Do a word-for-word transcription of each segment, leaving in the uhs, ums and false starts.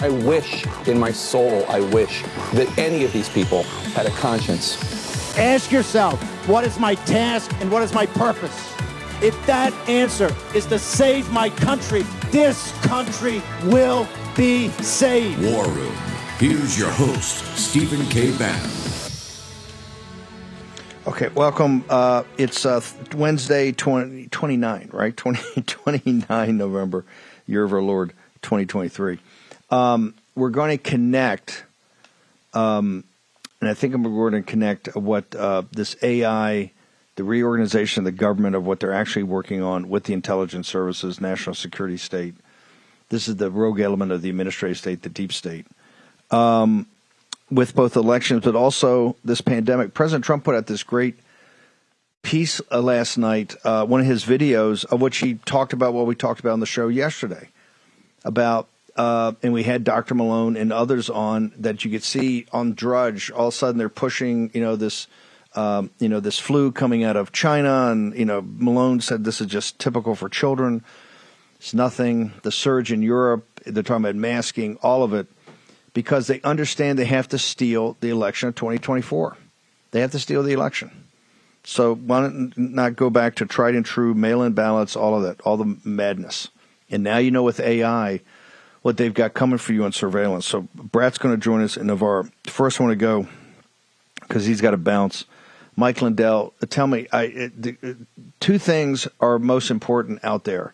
I wish in my soul, I wish that any of these people had a conscience. Ask yourself, what is my task and what is my purpose? If that answer is to save my country, this country will be saved. War Room. Here's your host, Stephen K. Bannon. Okay, welcome. Uh, it's uh, Wednesday, twenty, twenty-nine, right? twenty, twenty-nine November, year of our Lord, twenty twenty-three. Um, we're going to connect, um, and I think we're going to connect what uh, this A I, the reorganization of the government, of what they're actually working on with the intelligence services, national security state. This is the rogue element of the administrative state, the deep state. Um with both elections, but also this pandemic. President Trump put out this great piece uh, last night, uh, one of his videos, of which he talked about what we talked about on the show yesterday about, uh, and we had Doctor Malone and others on that you could see on Drudge. All of a sudden they're pushing, you know, this, um, you know, this flu coming out of China. And, you know, Malone said, this is just typical for children. It's nothing. The surge in Europe, they're talking about masking, all of it. Because they understand they have to steal the election of twenty twenty-four. They have to steal the election. So why not go back to tried and true mail-in ballots, all of that, all the madness. And now you know with A I what they've got coming for you on surveillance. So Brat's going to join us in Navarro. First I want to go, because he's got to bounce. Mike Lindell, tell me, I, it, the, two things are most important out there.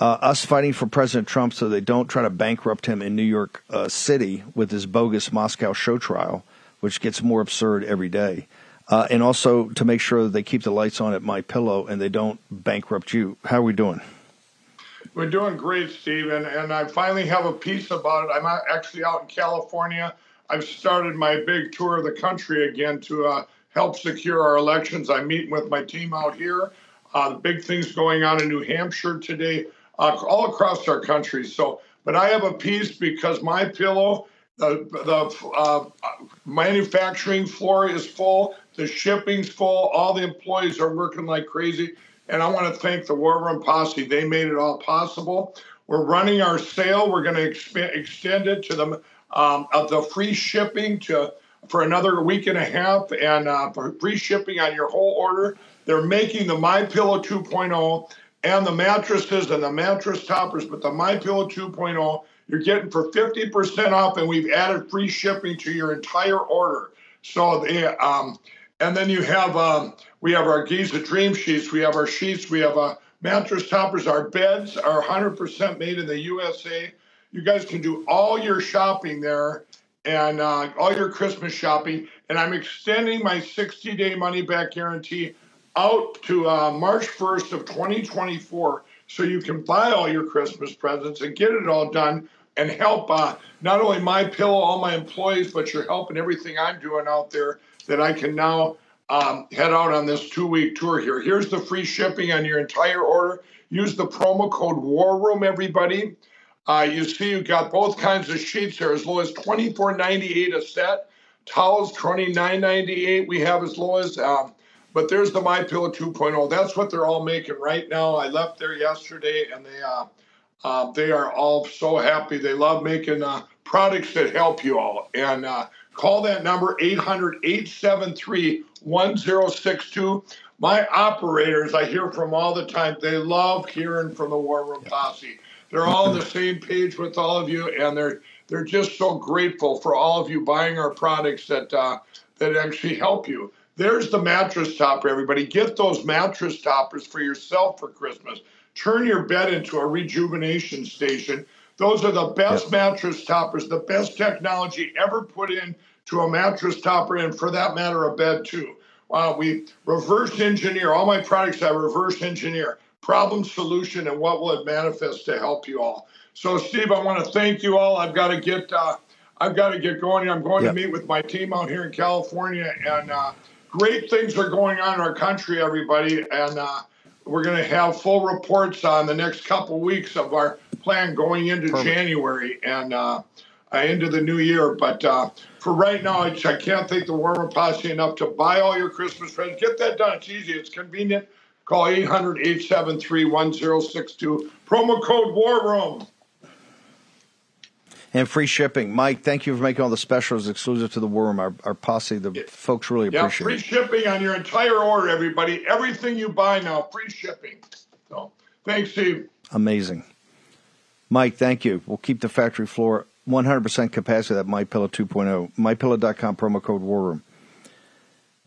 Uh, us fighting for President Trump so they don't try to bankrupt him in New York uh, City with this bogus Moscow show trial, which gets more absurd every day. Uh, and also to make sure that they keep the lights on at MyPillow and they don't bankrupt you. How are we doing? We're doing great, Stephen. And I finally have a piece about it. I'm actually out in California. I've started my big tour of the country again to uh, help secure our elections. I'm meeting with my team out here. Uh, big things going on in New Hampshire today. Uh, all across our country. So, but I have a piece because my pillow, the the uh, manufacturing floor is full, the shipping's full, all the employees are working like crazy, and I want to thank the War Room posse. They made it all possible. We're running our sale. We're going to exp- extend it to the um, of the free shipping to for another week and a half, and uh, for free shipping on your whole order. They're making the MyPillow two point oh. And the mattresses and the mattress toppers, but the MyPillow two point oh, you're getting for fifty percent off, and we've added free shipping to your entire order. So, they, um, and then you have, um, we have our Giza Dream Sheets, we have our sheets, we have uh, mattress toppers, our beds are one hundred percent made in the U S A. You guys can do all your shopping there and uh, all your Christmas shopping. And I'm extending my sixty-day money-back guarantee out to uh, March first of twenty twenty-four, so you can buy all your Christmas presents and get it all done and help uh, not only MyPillow, all my employees, but you're helping everything I'm doing out there that I can now um, head out on this two-week tour here. Here's the free shipping on your entire order. Use the promo code WARROOM, everybody. Uh, you see you've got both kinds of sheets there, as low as twenty-four ninety-eight a set. Towels, twenty-nine ninety-eight we have as low as... Um, But there's the MyPillow two point oh. That's what they're all making right now. I left there yesterday, and they uh, uh, they are all so happy. They love making uh, products that help you all. And uh, call that number, eight hundred, eight seven three, one oh six two. My operators, I hear from all the time, they love hearing from the War Room posse. They're all on the same page with all of you, and they're they're just so grateful for all of you buying our products that uh, that actually help you. There's the mattress topper, everybody. Get those mattress toppers for yourself for Christmas. Turn your bed into a rejuvenation station. Those are the best yep. mattress toppers, the best technology ever put in to a mattress topper, and for that matter, a bed too. Uh, we reverse engineer. All my products I reverse engineer. Problem, solution, and what will it manifest to help you all. So, Steve, I want to thank you all. I've got to get... Uh, I've got to get going. I'm going yep. to meet with my team out here in California, and uh, great things are going on in our country, everybody. And uh, we're going to have full reports on the next couple weeks of our plan going into Perfect. January and uh, into the new year. But uh, for right now, I, just, I can't thank the War Room Posse enough to buy all your Christmas presents. Get that done. It's easy. It's convenient. Call eight hundred, eight seven three, one zero six two. Promo code War Room. And free shipping. Mike, thank you for making all the specials exclusive to the War Room. Our, our posse, the yeah. folks really appreciate it. Yeah, free it. Shipping on your entire order, everybody. Everything you buy now, free shipping. So, thanks, Steve. Amazing. Mike, thank you. We'll keep the factory floor one hundred percent capacity at MyPillow two point oh. MyPillow dot com, promo code War Room.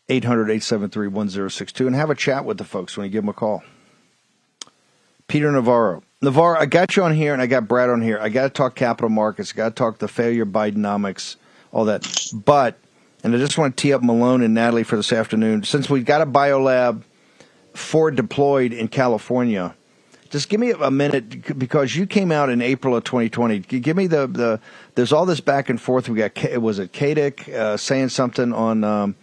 eight hundred, eight seven three, one zero six two. And have a chat with the folks when you give them a call. Peter Navarro. Navarro, I got you on here and I got Brad on here. I got to talk capital markets. I got to talk the failure of Bidenomics, all that. But, and I just want to tee up Malone and Natalie for this afternoon. Since we've got a biolab for deployed in California, just give me a minute because you came out in April of twenty twenty. Give me the, the there's all this back and forth. We got, was it Kadlec uh, saying something on um,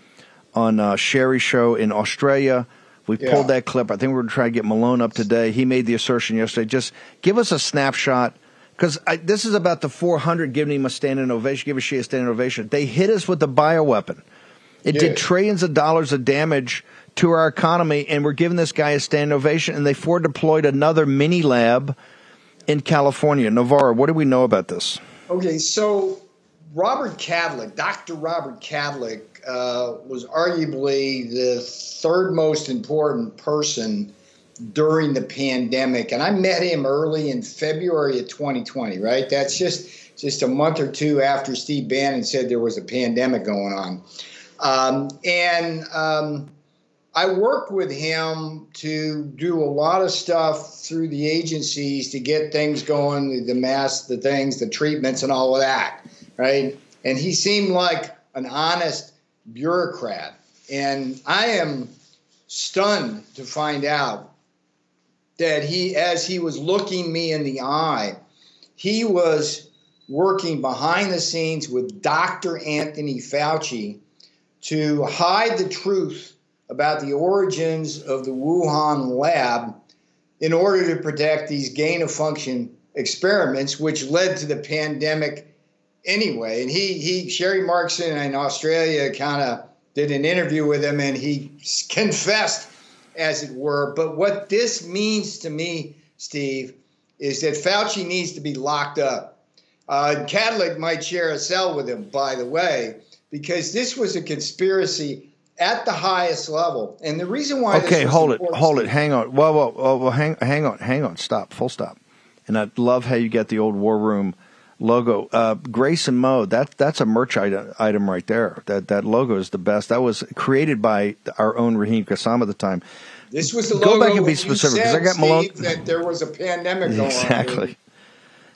on uh, Sharri's show in Australia? We yeah. pulled that clip. I think we were trying to get Malone up today. He made the assertion yesterday. Just give us a snapshot because this is about the four hundred giving him a standing ovation, give a she a standing ovation. They hit us with the bioweapon. It yeah. did trillions of dollars of damage to our economy, and we're giving this guy a standing ovation, and they forward deployed another mini lab in California. Navarro, what do we know about this? Okay, so Robert Kadlec, Doctor Robert Kadlec, Uh, was arguably the third most important person during the pandemic. And I met him early in February of twenty twenty, right? That's just, just a month or two after Steve Bannon said there was a pandemic going on. Um, and um, I worked with him to do a lot of stuff through the agencies to get things going, the masks, the things, the treatments and all of that, right? And he seemed like an honest bureaucrat. And I am stunned to find out that he, as he was looking me in the eye, he was working behind the scenes with Doctor Anthony Fauci to hide the truth about the origins of the Wuhan lab in order to protect these gain-of-function experiments, which led to the pandemic anyway. And he, he Sharri Markson in Australia kind of did an interview with him, and he confessed, as it were. But what this means to me, Steve, is that Fauci needs to be locked up. Uh, Kadlec might share a cell with him, by the way, because this was a conspiracy at the highest level. And the reason why okay, this was hold it, hold it, hang on, whoa, whoa, whoa, whoa, hang, hang on, hang on, stop, full stop. And I love how you got the old War Room logo. Uh, Grace and Mo, that, that's a merch item, item right there. That that logo is the best. That was created by our own Raheem Kassam at the time. This was the logo. Go back and be specific because I got Malone. That there was a pandemic going exactly. on. Exactly.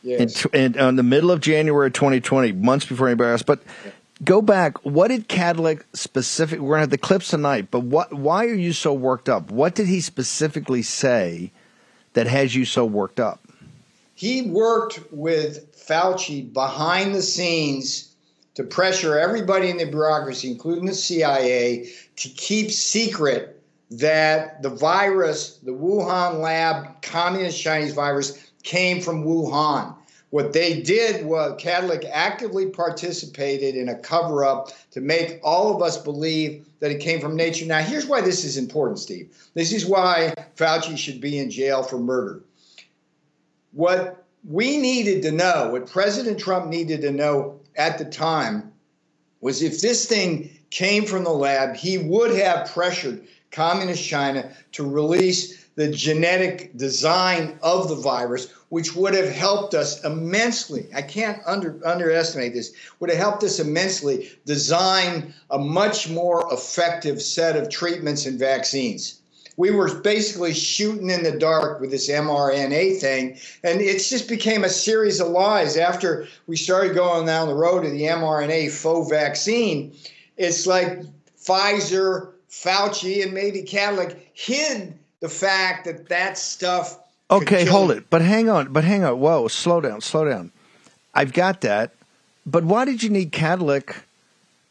Yes. And, and on the middle of January twenty twenty, months before anybody else. But go back. What did Kadlec specific? We're going to have the clips tonight, but what? Why are you so worked up? What did he specifically say that has you so worked up? He worked with Fauci behind the scenes to pressure everybody in the bureaucracy, including the C I A, to keep secret that the virus, the Wuhan lab, communist Chinese virus, came from Wuhan. What they did was Kadlec actively participated in a cover-up to make all of us believe that it came from nature. Now, here's why this is important, Steve. This is why Fauci should be in jail for murder. What we needed to know, what President Trump needed to know at the time, was if this thing came from the lab, he would have pressured communist China to release the genetic design of the virus, which would have helped us immensely. I can't under, underestimate this. Would have helped us immensely design a much more effective set of treatments and vaccines. We were basically shooting in the dark with this mRNA thing, and it just became a series of lies. After we started going down the road to the mRNA faux vaccine, it's like Pfizer, Fauci, and maybe Kadlec hid the fact that that stuff. Okay, hold it. But hang on. But hang on. Whoa, slow down, slow down. I've got that. But why did you need Kadlec,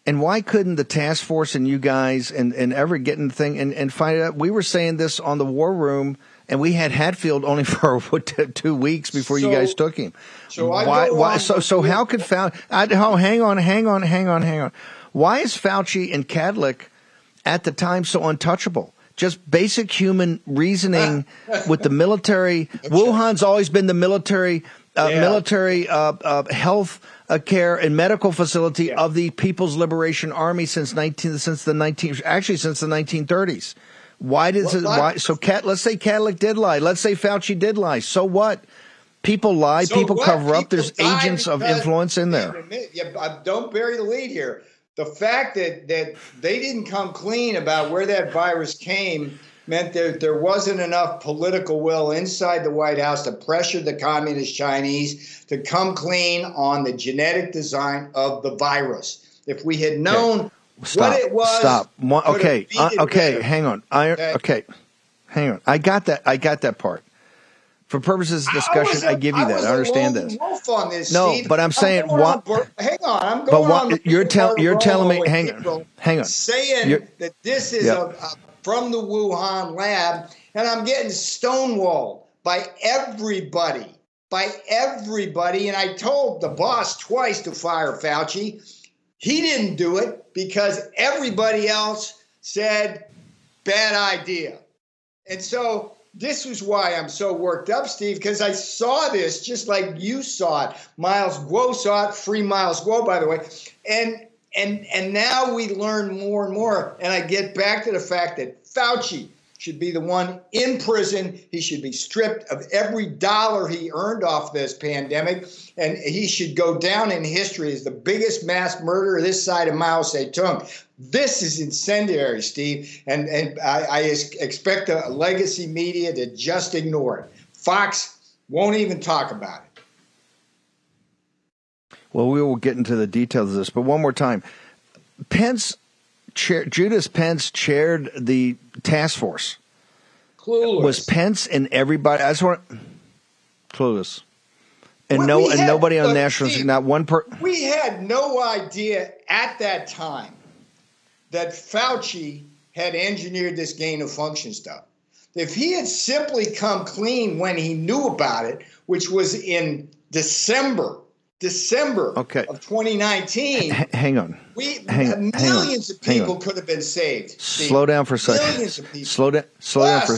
and why couldn't the task force and you guys and, and ever get in the thing and, and find out? We were saying this on the War Room, and we had Hatfield only for what, two weeks before so, you guys took him. So why, I why, why, so so how could Fauci? I, oh, hang on, hang on, hang on, hang on. Why is Fauci and Kadlec at the time so untouchable? Just basic human reasoning with the military. Wuhan's always been the military, uh, yeah. military uh, uh, health uh, care and medical facility yeah. of the People's Liberation Army since nineteen since the nineteen actually since the nineteen thirties. Why did well, why so? Cat, let's say Kadlec did lie. Let's say Fauci did lie. So what? People lie. So people what? cover people up. There's agents of influence in there. Admit, yeah, don't bury the lead here. The fact that, that they didn't come clean about where that virus came meant that there wasn't enough political will inside the White House to pressure the communist Chinese to come clean on the genetic design of the virus. If we had known okay. Stop. what it was, Stop. One, okay, uh, okay, better. hang on. I, okay. okay, hang on. I got that. I got that part. For purposes of discussion, I, a, I give you I that. I understand this. this. No, Steve. but I'm, I'm saying what? Hang on, I'm going but what, on. You're, tell, you're telling me. Hang on, hang on. Saying you're, that this is yep. a, a, from the Wuhan lab, and I'm getting stonewalled by everybody, by everybody. And I told the boss twice to fire Fauci. He didn't do it because everybody else said bad idea, and so. This was why I'm so worked up, Steve, because I saw this just like you saw it. Miles Guo saw it, free Miles Guo, by the way. And and and now we learn more and more. And I get back to the fact that Fauci should be the one in prison. He should be stripped of every dollar he earned off this pandemic. And he should go down in history as the biggest mass murderer this side of Mao Zedong. This is incendiary, Steve, and, and I, I expect a legacy media to just ignore it. Fox won't even talk about it. Well, we will get into the details of this, but one more time. Pence, chair, Judas Pence chaired the task force. Clueless. Was Pence and everybody, I just want clueless. And well, no, and had, nobody on look, national, Steve, not one person. We had no idea at that time that Fauci had engineered this gain of function stuff. If he had simply come clean when he knew about it, which was in December, December okay. of twenty nineteen, H- hang on, we hang on. millions hang of people could have been saved. Steve. Slow down for a second. Millions of people. Slow down. Slow plus, down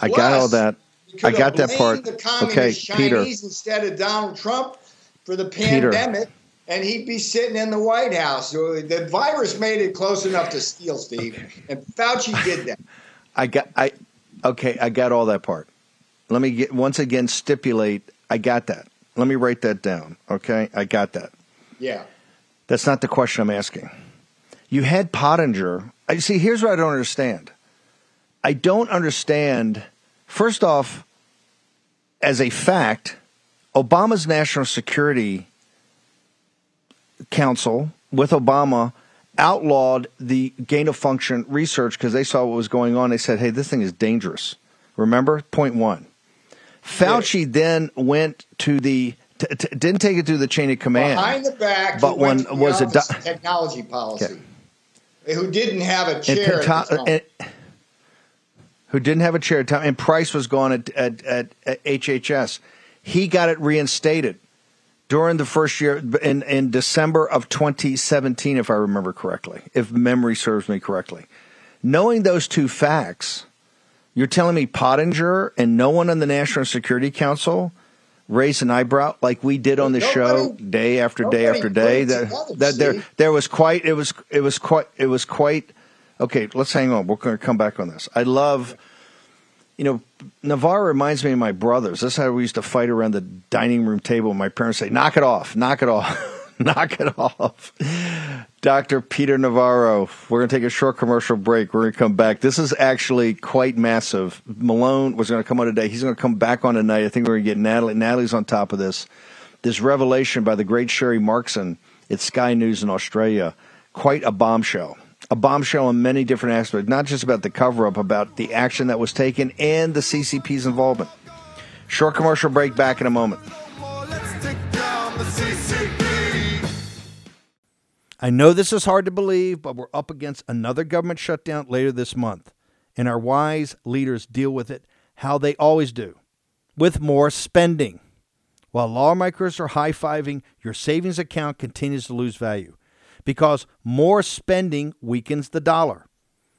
for. I got all that. I got that part. The communist okay, Chinese Peter. Instead of Donald Trump for the pandemic. Peter. And he'd be sitting in the White House. The virus made it close enough to steal, Steve. Okay. And Fauci did that. I got, I, okay, I got all that part. Let me get, once again stipulate, I got that. Let me write that down, okay? I got that. Yeah. That's not the question I'm asking. You had Pottinger. I see, here's what I don't understand. I don't understand, first off, as a fact, Obama's national security Council with Obama outlawed the gain of function research because they saw what was going on. They said, hey, this thing is dangerous. Remember? Point one. Fauci yeah. then went to the, t- t- didn't take it to the chain of command. Behind the back, but one was a do- technology policy okay. who didn't have a chair. And, at the and, and, who didn't have a chair at time. And Price was gone at, at, at, at H H S. He got it reinstated. During the first year, in, in December of twenty seventeen, if I remember correctly, if memory serves me correctly. Knowing those two facts, you're telling me Pottinger and no one on the National Security Council raised an eyebrow like we did on the show day after day after day. That, that there, there was quite, it was, it was quite, it was quite, okay, let's hang on. We're going to come back on this. I love, you know, Navarro reminds me of my brothers. That's how we used to fight around the dining room table. And my parents say, knock it off, knock it off, knock it off. Doctor Peter Navarro, we're going to take a short commercial break. We're going to come back. This is actually quite massive. Malone was going to come on today. He's going to come back on tonight. I think we're going to get Natalie. Natalie's on top of this. This revelation by the great Sharri Markson at Sky News in Australia, quite a bombshell. A bombshell in many different aspects, not just about the cover-up, about the action that was taken and the C C P's involvement. Short commercial break, back in a moment. Let's take down the C C P. I know this is hard to believe, but we're up against another government shutdown later this month, and our wise leaders deal with it how they always do, with more spending. While lawmakers are high-fiving, your savings account continues to lose value because more spending weakens the dollar.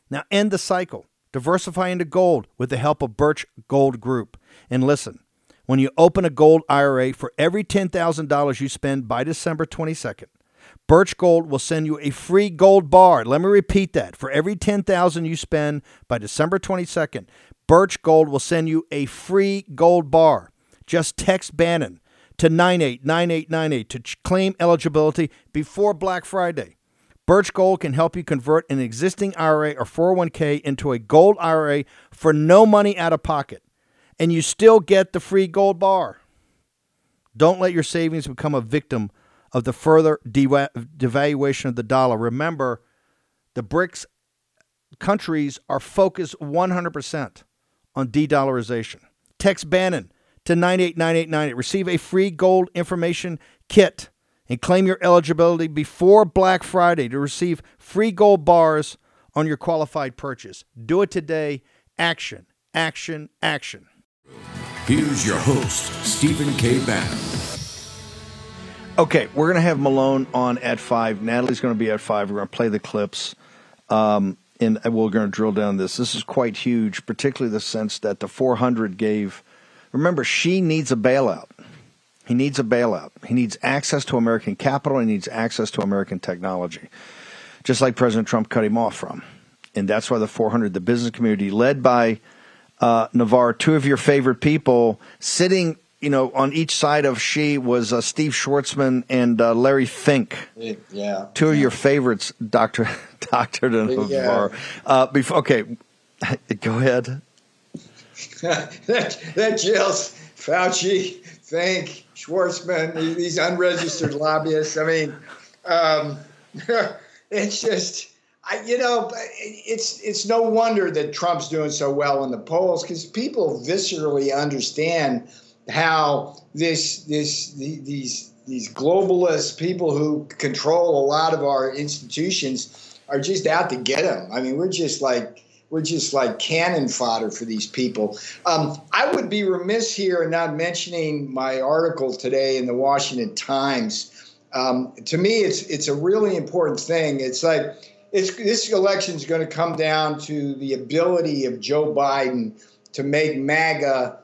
Now end the cycle. Diversify into gold with the help of Birch Gold Group. And listen, when you open a gold I R A, for every ten thousand dollars you spend by December twenty-second, Birch Gold will send you a free gold bar. Let me repeat that. For every ten thousand dollars you spend by December twenty-second, Birch Gold will send you a free gold bar. Just text Bannon to nine eight nine eight nine eight to ch- claim eligibility before Black Friday. Birch Gold can help you convert an existing I R A or four oh one k into a gold I R A for no money out of pocket, and you still get the free gold bar. Don't let your savings become a victim of the further de- devaluation of the dollar. Remember, the BRICS countries are focused one hundred percent on de-dollarization. Text Bannon to nine eight nine eight nine eight. Receive a free gold information kit and claim your eligibility before Black Friday to receive free gold bars on your qualified purchase. Do it today. Action, action, action. Here's your host, Stephen K. Bannon. Okay, we're going to have Malone on at five. Natalie's going to be at five. We're going to play the clips, um, and we're going to drill down this. This is quite huge, particularly the sense that the four hundred gave. Remember, she needs a bailout. He needs a bailout. He needs access to American capital. He needs access to American technology, just like President Trump cut him off from. And that's why the four hundred, the business community, led by uh, Navarro, two of your favorite people, sitting, you know, on each side of she was uh, Steve Schwartzman and uh, Larry Fink. Yeah. Two of yeah. your favorites, Doctor Doctor Navarro. Yeah. Uh, before, okay, go ahead. that that Jill's Fauci, Fink, Schwartzman, these unregistered lobbyists. I mean, um, it's just, I, you know, it's it's no wonder that Trump's doing so well in the polls, because people viscerally understand how this this the, these these globalist people who control a lot of our institutions are just out to get him. I mean, we're just like. We're just like cannon fodder for these people. Um, I would be remiss here in not mentioning my article today in the Washington Times. Um, to me, it's it's a really important thing. It's like it's this election is going to come down to the ability of Joe Biden to make MAGA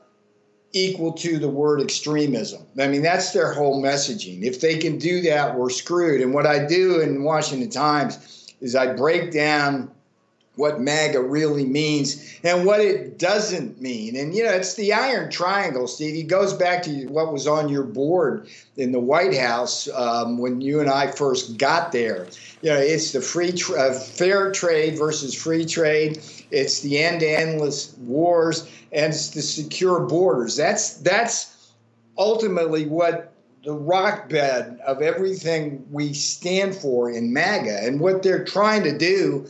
equal to the word extremism. I mean, that's their whole messaging. If they can do that, we're screwed. And what I do in Washington Times is I break down what MAGA really means and what it doesn't mean. And, you know, it's the iron triangle, Steve. It goes back to what was on your board in the White House um, when you and I first got there. You know, it's the free tra- uh, fair trade versus free trade. It's the end to endless wars, and it's the secure borders. That's that's ultimately what the rock bed of everything we stand for in MAGA. And what they're trying to do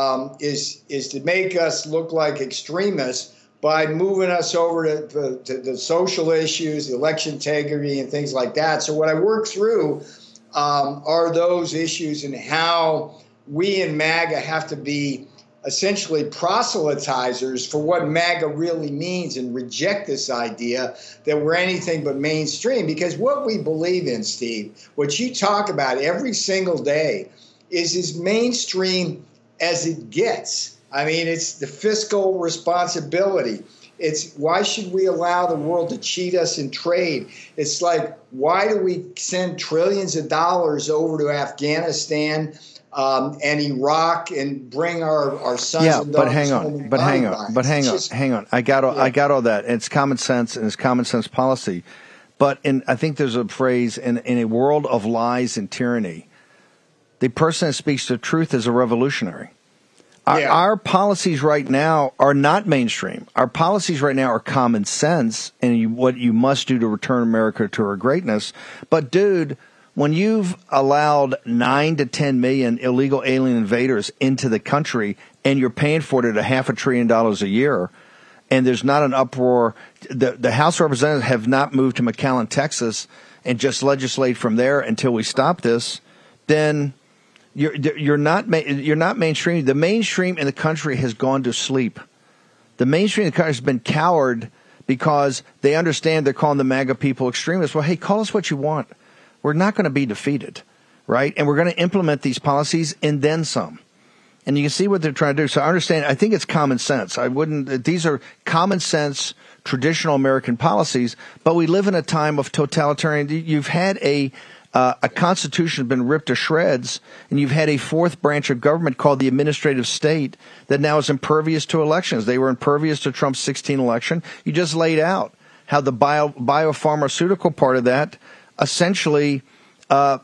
Um, is is to make us look like extremists by moving us over to, to, to the social issues, the election integrity, and things like that. So what I work through um, are those issues and how we in MAGA have to be essentially proselytizers for what MAGA really means and reject this idea that we're anything but mainstream. Because what we believe in, Steve, what you talk about every single day is is mainstream as it gets. I mean, it's the fiscal responsibility. It's why should we allow the world to cheat us in trade? It's like, why do we send trillions of dollars over to Afghanistan um, and Iraq and bring our, our sons yeah, and daughters? Yeah, but hang on, but hang on, but hang on, just, hang on. I got all, yeah. I got all that. It's common sense and it's common sense policy. But in, I think there's a phrase, in, in a world of lies and tyranny, the person that speaks the truth is a revolutionary. Our, yeah. our policies right now are not mainstream. Our policies right now are common sense and you, what you must do to return America to her greatness. But, dude, when you've allowed nine to ten million illegal alien invaders into the country and you're paying for it at a half a trillion dollars a year and there's not an uproar, the, the House of Representatives have not moved to McAllen, Texas and just legislate from there until we stop this, then – You're you're not you're not mainstream. The mainstream in the country has gone to sleep. The mainstream in the country has been coward because they understand they're calling the MAGA people extremists. Well, hey, call us what you want. We're not going to be defeated, right? And we're going to implement these policies and then some. And you can see what they're trying to do. So I understand. I think it's common sense. I wouldn't. These are common sense, traditional American policies. But we live in a time of totalitarian. You've had a. Uh, a constitution has been ripped to shreds, and you've had a fourth branch of government called the administrative state that now is impervious to elections. They were impervious to Trump's sixteen election. You just laid out how the bio, biopharmaceutical part of that essentially, uh,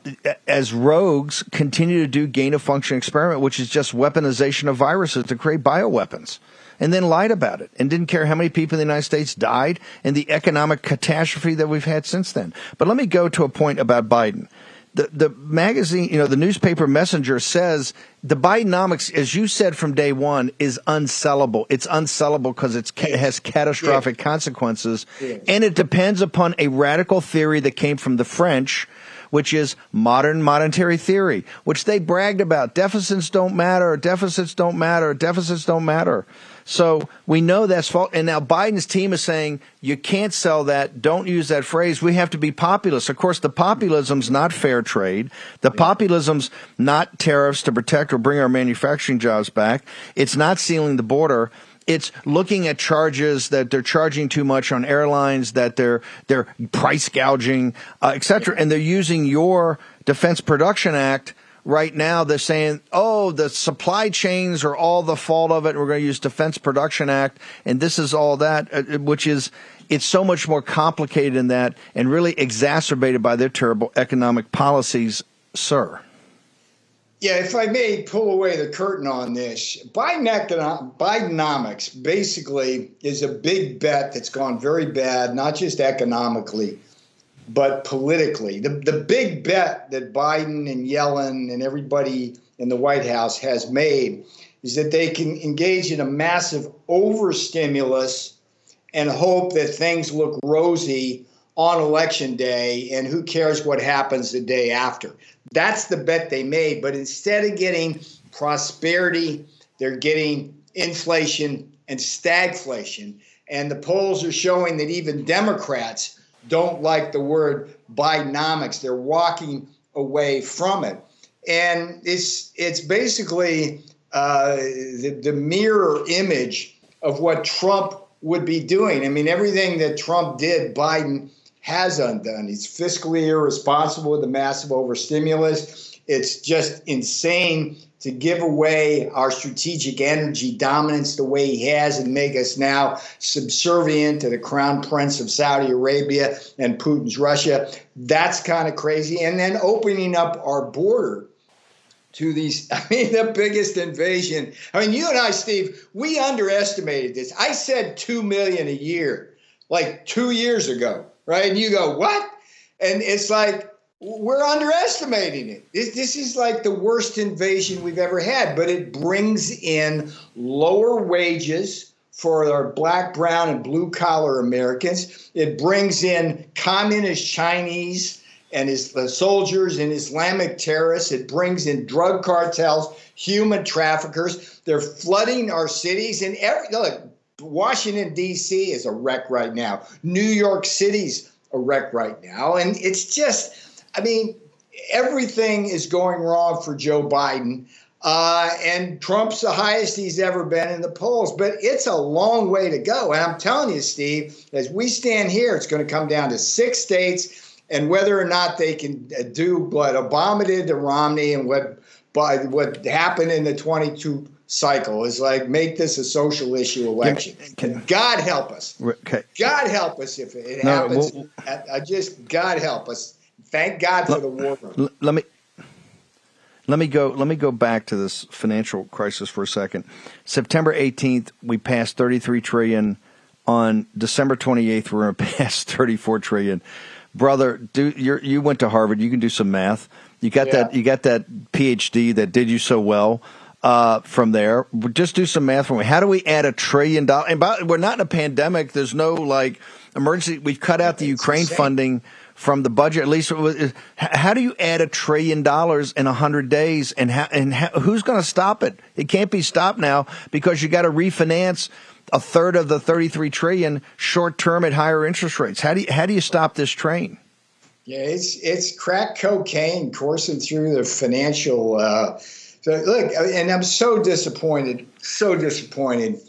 as rogues, continue to do gain-of-function experiment, which is just weaponization of viruses to create bioweapons, and then lied about it and didn't care how many people in the United States died and the economic catastrophe that we've had since then. But let me go to a point about Biden. The, the magazine, you know, the newspaper Messenger says the Bidenomics, as you said from day one, is unsellable. It's unsellable because it has catastrophic yeah. consequences. Yeah. And it depends upon a radical theory that came from the French, which is modern monetary theory, which they bragged about. Deficits don't matter. Deficits don't matter. Deficits don't matter. So we know that's false. And now Biden's team is saying you can't sell that. Don't use that phrase. We have to be populist. Of course, the populism's not fair trade. The populism's not tariffs to protect or bring our manufacturing jobs back. It's not sealing the border. It's looking at charges that they're charging too much on airlines, that they're they're price gouging, uh, et cetera. And they're using your Defense Production Act right now. They're saying, oh, the supply chains are all the fault of it. We're going to use Defense Production Act. And this is all that, which is it's so much more complicated than that and really exacerbated by their terrible economic policies, sir. Yeah, if I may pull away the curtain on this, Biden economic, Bidenomics basically is a big bet that's gone very bad, not just economically, but politically. The, the big bet that Biden and Yellen and everybody in the White House has made is that they can engage in a massive overstimulus and hope that things look rosy on election day, and who cares what happens the day after. That's the bet they made. But instead of getting prosperity, they're getting inflation and stagflation. And the polls are showing that even Democrats don't like the word Bidenomics. They're walking away from it. And it's it's basically uh, the, the mirror image of what Trump would be doing. I mean, everything that Trump did, Biden has undone. He's fiscally irresponsible with the massive overstimulus. It's just insane to give away our strategic energy dominance the way he has and make us now subservient to the crown prince of Saudi Arabia and Putin's Russia. That's kind of crazy. And then opening up our border to these, I mean, the biggest invasion. I mean, you and I, Steve, we underestimated this. I said two million a year, like two years ago. Right. And you go, what? And it's like, we're underestimating it. This, this is like the worst invasion we've ever had. But it brings in lower wages for our black, brown and blue collar Americans. It brings in communist Chinese and his uh, soldiers and Islamic terrorists. It brings in drug cartels, human traffickers. They're flooding our cities. And every, look, Washington, D C is a wreck right now. New York City's a wreck right now. And it's just, I mean, everything is going wrong for Joe Biden. Uh, and Trump's the highest he's ever been in the polls. But it's a long way to go. And I'm telling you, Steve, as we stand here, it's going to come down to six states and whether or not they can do what Obama did to Romney and what, what happened in the twenty-two cycle is like, make this a social issue election. Yeah. God help us. Okay. God help us if it no, happens. We'll, I just, God help us. Thank God for let, the war room. Let me, let me go, let me go back to this financial crisis for a second. September eighteenth, we passed thirty-three trillion. On December twenty-eighth, we're going to pass thirty-four trillion. Brother, do you you went to Harvard. You can do some math. You got yeah. that, you got that PhD that did you so well. Uh, from there, just do some math for me. How do we add a trillion dollars? And by, we're not in a pandemic. There's no like emergency. We've cut out the Ukraine funding from the budget, at least. How do you add a trillion dollars in one hundred days, and how, and how, who's going to stop it? It can't be stopped now because you got to refinance a third of the thirty-three trillion short term at higher interest rates. How do you, how do you stop this train? Yeah, it's it's crack cocaine coursing through the financial. Uh, so look, and I'm so disappointed, so disappointed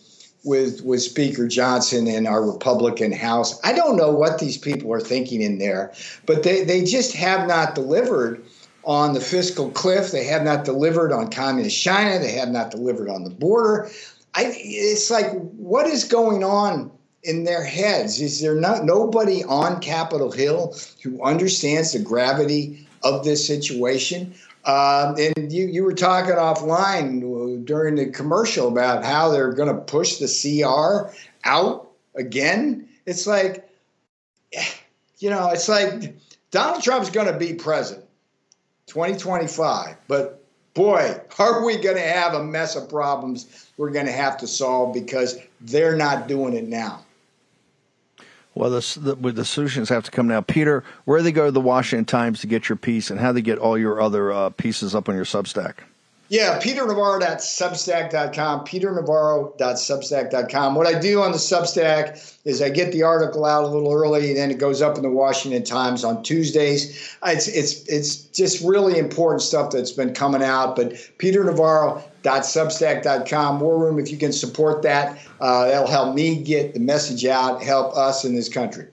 with with Speaker Johnson and our Republican House. I don't know what these people are thinking in there, but they, they just have not delivered on the fiscal cliff. They have not delivered on communist China. They have not delivered on the border. I, it's like, what is going on in their heads? Is there not nobody on Capitol Hill who understands the gravity of this situation? Uh, and you, you were talking offline during the commercial about how they're going to push the C R out again. It's like, you know, it's like Donald Trump's going to be president twenty twenty-five, but boy, are we going to have a mess of problems we're going to have to solve because they're not doing it now. Well, the, the, the solutions have to come now. Peter, where do they go to the Washington Times to get your piece, and how do they get all your other uh, pieces up on your Substack? Yeah, peter navarro dot substack dot com, peter navarro dot substack dot com. What I do on the Substack is I get the article out a little early, and then it goes up in the Washington Times on Tuesdays. It's it's it's just really important stuff that's been coming out. But peter navarro dot substack dot com, War Room, if you can support that, uh, that'll help me get the message out, help us in this country.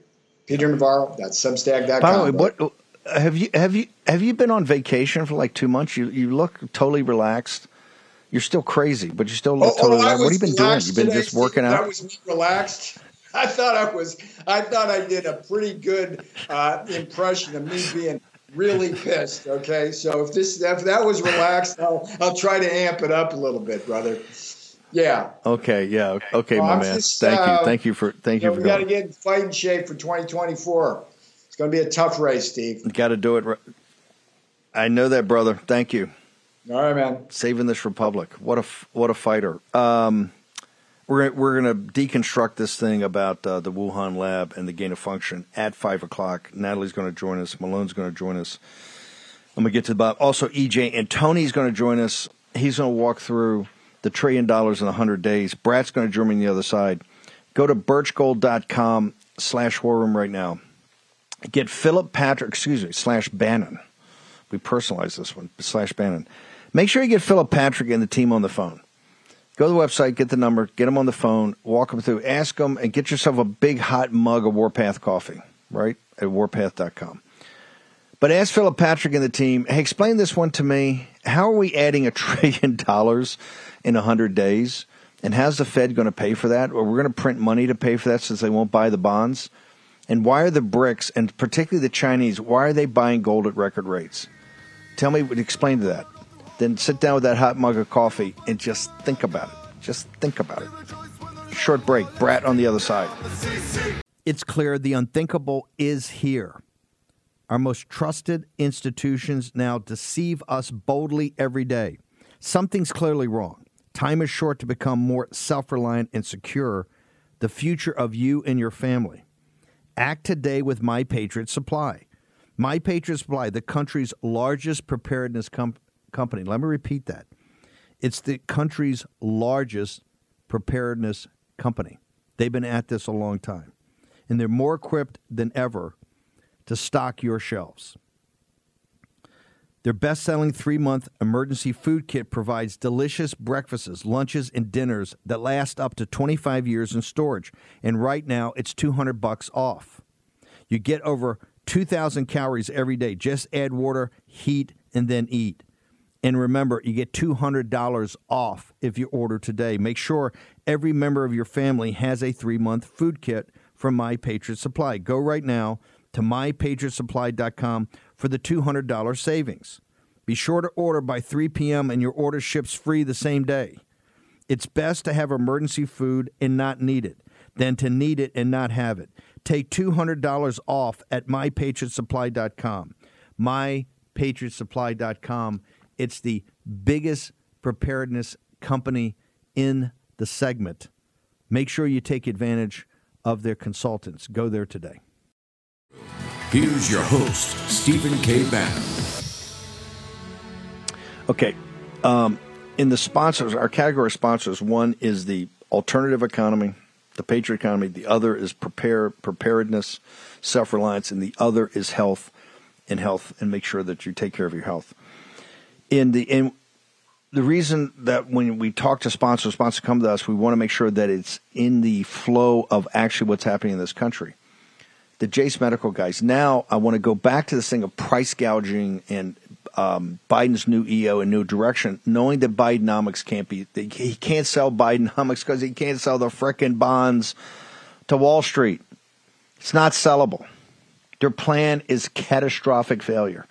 peter navarro dot substack dot com. By the way, what? Have you have you have you been on vacation for like two months? You you look totally relaxed. You're still crazy, but you still look oh, totally oh, relaxed. What have you been doing? You've been just working out. I was relaxed. I thought I was. I thought I did a pretty good uh, impression of me being really pissed. Okay, so if this if that was relaxed, I'll I'll try to amp it up a little bit, brother. Yeah. Okay. Yeah. Okay, well, my I'm man. Just, thank uh, you. Thank you for thank you. Know, you for we got to get in fighting shape for twenty twenty-four. It's going to be a tough race, Steve. Got to do it. I know that, brother. Thank you. All right, man. Saving this republic. What a what a fighter. Um, we're we're going to deconstruct this thing about uh, the Wuhan lab and the gain of function at five o'clock. Natalie's going to join us. Malone's going to join us. I'm going to get to the bottom. Also, E J and Tony's going to join us. He's going to walk through the trillion dollars in a hundred days. Brat's going to join me on the other side. Go to birch gold dot com slash war room right now. Get Philip Patrick, excuse me, slash Bannon. We personalize this one, slash Bannon. Make sure you get Philip Patrick and the team on the phone. Go to the website, get the number, get them on the phone, walk them through, ask them, and get yourself a big hot mug of Warpath coffee, right, at warpath dot com. But ask Philip Patrick and the team, hey, explain this one to me. How are we adding a trillion dollars in one hundred days? And how's the Fed going to pay for that? Or we're going to print money to pay for that since they won't buy the bonds? And why are the BRICS, and particularly the Chinese, why are they buying gold at record rates? Tell me, explain to that. Then sit down with that hot mug of coffee and just think about it. Just think about it. Short break. Brat on the other side. It's clear the unthinkable is here. Our most trusted institutions now deceive us boldly every day. Something's clearly wrong. Time is short to become more self-reliant and secure. The future of you and your family. Act today with My Patriot Supply. My Patriot Supply, the country's largest preparedness com- company. Let me repeat that. It's the country's largest preparedness company. They've been at this a long time. And they're more equipped than ever to stock your shelves. Their best-selling three-month emergency food kit provides delicious breakfasts, lunches, and dinners that last up to twenty-five years in storage. And right now, it's two hundred bucks off. You get over two thousand calories every day. Just add water, heat, and then eat. And remember, you get two hundred dollars off if you order today. Make sure every member of your family has a three-month food kit from My Patriot Supply. Go right now to my patriot supply dot com for the two hundred dollars savings. Be sure to order by three p.m. and your order ships free the same day. It's best to have emergency food and not need it than to need it and not have it. Take two hundred dollars off at my patriot supply dot com. my patriot supply dot com. It's the biggest preparedness company in the segment. Make sure you take advantage of their consultants. Go there today. Here's your host, Stephen K. Bannon. Okay. Um, in the sponsors, our category of sponsors, one is the alternative economy, the patriot economy. The other is prepare preparedness, self-reliance, and the other is health and health, and make sure that you take care of your health. In the in the reason that when we talk to sponsors, sponsors come to us, we want to make sure that it's in the flow of actually what's happening in this country. The Jace Medical guys. Now I want to go back to this thing of price gouging and um, Biden's new E O and new direction, knowing that Bidenomics can't be – he can't sell Bidenomics because he can't sell the frickin' bonds to Wall Street. It's not sellable. Their plan is catastrophic failure.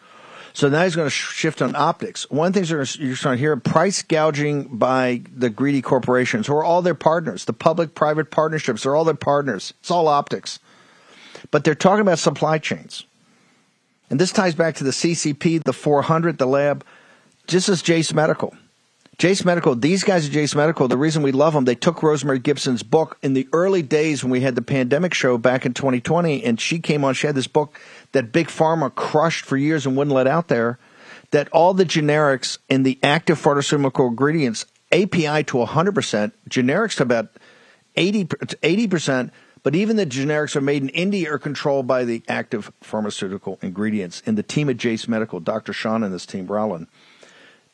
So now he's going to shift on optics. One of the things you're going to hear, price gouging by the greedy corporations who are all their partners, the public-private partnerships, they're all their partners. It's all optics. But they're talking about supply chains. And this ties back to the C C P, the four hundred, the lab. This is Jace Medical. Jace Medical, these guys at Jace Medical, the reason we love them, they took Rosemary Gibson's book in the early days when we had the pandemic show back in twenty twenty, and she came on, she had this book that Big Pharma crushed for years and wouldn't let out there, that all the generics and the active pharmaceutical ingredients, A P I to one hundred percent, generics to about eighty percent, but even the generics are made in India are controlled by the active pharmaceutical ingredients. And the team at Jace Medical, Doctor Sean and his team, Rollin,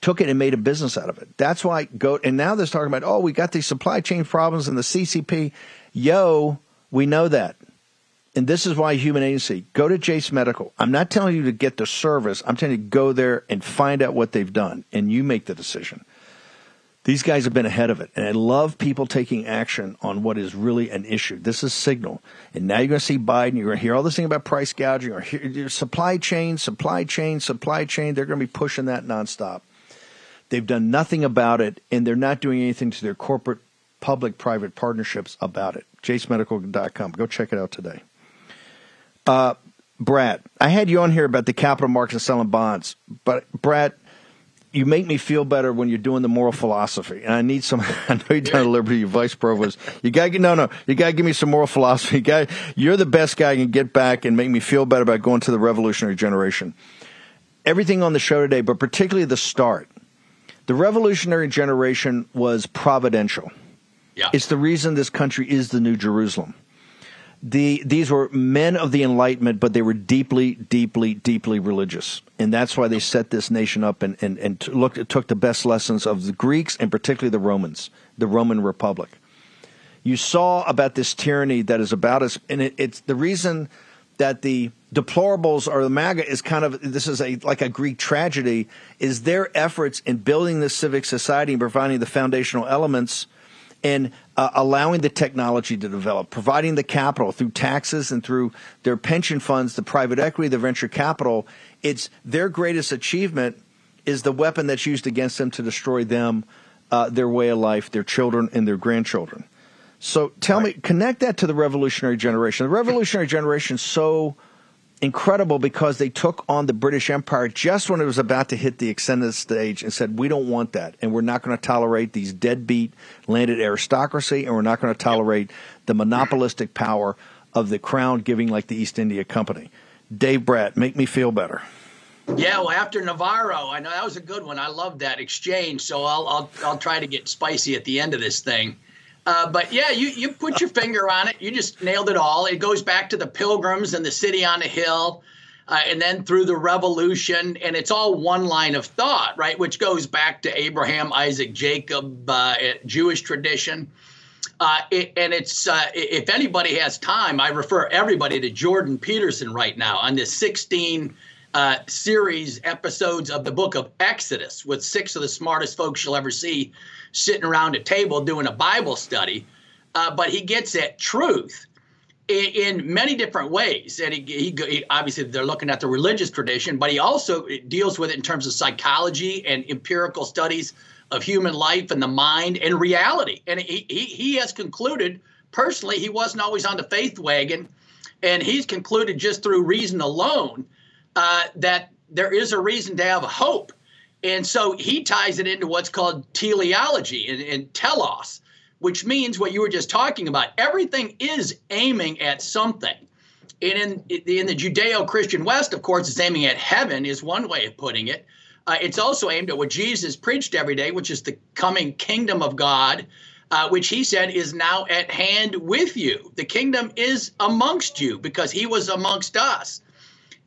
took it and made a business out of it. That's why go and now they're talking about, oh, we got these supply chain problems and the C C P. Yo, we know that. And this is why human agency. Go to Jace Medical. I'm not telling you to get the service. I'm telling you to go there and find out what they've done, and you make the decision. These guys have been ahead of it, and I love people taking action on what is really an issue. This is signal, and now you're going to see Biden. You're going to hear all this thing about price gouging or hear, supply chain, supply chain, supply chain. They're going to be pushing that nonstop. They've done nothing about it, and they're not doing anything to their corporate, public-private partnerships about it. Jace Medical dot com. Go check it out today. Uh, Brat, I had you on here about the capital markets and selling bonds, but Brat, you make me feel better when you're doing the moral philosophy. And I need some – I know you're down at Liberty, your vice provost. You got to – no, no. You got to give me some moral philosophy. You gotta, you're the best guy who can get back and make me feel better about going to the revolutionary generation. Everything on the show today, but particularly the start. The revolutionary generation was providential. Yeah. It's the reason this country is the New Jerusalem. The, these were men of the Enlightenment, but they were deeply, deeply, deeply religious. And that's why they set this nation up and, and, and t- looked, it took the best lessons of the Greeks and particularly the Romans, the Roman Republic. You saw about this tyranny that is about us. And it, it's the reason that the deplorables or the MAGA is kind of – this is a like a Greek tragedy is their efforts in building this civic society and providing the foundational elements and uh, allowing the technology to develop, providing the capital through taxes and through their pension funds, the private equity, the venture capital. It's their greatest achievement is the weapon that's used against them to destroy them, uh, their way of life, their children and their grandchildren. So tell right. me, connect that to the revolutionary generation. The revolutionary generation is so incredible because they took on the British Empire just when it was about to hit the ascendant stage and said, we don't want that, and we're not going to tolerate these deadbeat landed aristocracy, and we're not going to tolerate the monopolistic power of the crown giving like the East India Company. Dave Brat, make me feel better. Yeah, well, after Navarro, I know that was a good one. I love that exchange, so I'll I'll, I'll try to get spicy at the end of this thing. Uh, but, yeah, you, you put your finger on it. You just nailed it all. It goes back to the Pilgrims and the City on a Hill uh, and then through the Revolution. And it's all one line of thought, right, which goes back to Abraham, Isaac, Jacob, uh, Jewish tradition. Uh, it, and it's uh, if anybody has time, I refer everybody to Jordan Peterson right now on this sixteen uh, series episodes of the book of Exodus with six of the smartest folks you'll ever see sitting around a table doing a Bible study, uh, but he gets at truth in, in many different ways. And he, he, he obviously they're looking at the religious tradition, but he also deals with it in terms of psychology and empirical studies of human life and the mind and reality. And he he, he has concluded personally he wasn't always on the faith wagon, and he's concluded just through reason alone uh, that there is a reason to have hope. And so he ties it into what's called teleology and, and telos, which means what you were just talking about. Everything is aiming at something. in, in the Judeo-Christian West, of course, it's aiming at heaven is one way of putting it. Uh, it's also aimed at what Jesus preached every day, which is the coming kingdom of God, uh, which he said is now at hand with you. The kingdom is amongst you because he was amongst us.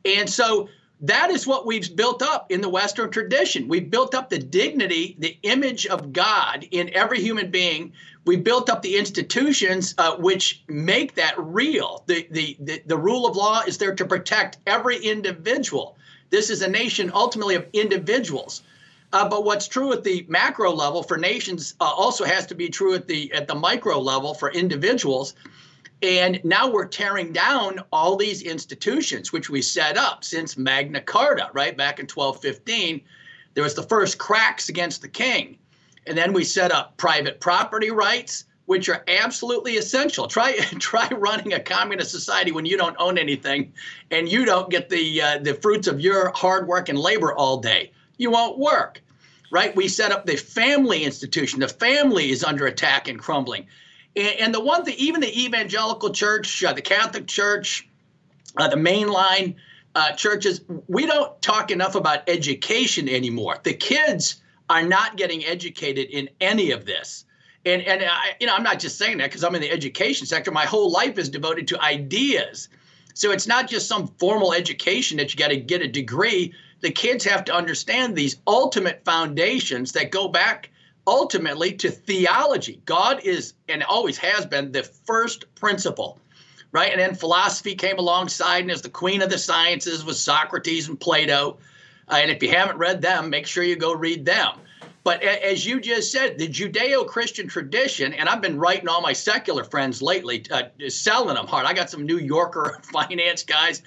And so that is what we've built up in the Western tradition. We've built up the dignity, the image of God in every human being. We built up the institutions uh, which make that real. The, the, the, the rule of law is there to protect every individual. This is a nation ultimately of individuals. Uh, but what's true at the macro level for nations uh, also has to be true at the at the micro level for individuals. And now we're tearing down all these institutions, which we set up since Magna Carta, right? Back in twelve fifteen, there was the first cracks against the king. And then we set up private property rights, which are absolutely essential. Try try running a communist society when you don't own anything and you don't get the uh, the fruits of your hard work and labor all day. You won't work, right? We set up the family institution. The family is under attack and crumbling. And the one thing, even the evangelical church, uh, the Catholic Church, uh, the mainline uh, churches, we don't talk enough about education anymore. The kids are not getting educated in any of this. And, and I, you know, I'm not just saying that because I'm in the education sector. My whole life is devoted to ideas. So it's not just some formal education that you got to get a degree. The kids have to understand these ultimate foundations that go back ultimately to theology. God is and always has been the first principle, right? And then philosophy came alongside and is the queen of the sciences with Socrates and Plato. Uh, and if you haven't read them, make sure you go read them. But a- as you just said, the Judeo-Christian tradition, and I've been writing all my secular friends lately, uh, selling them hard. I got some New Yorker finance guys,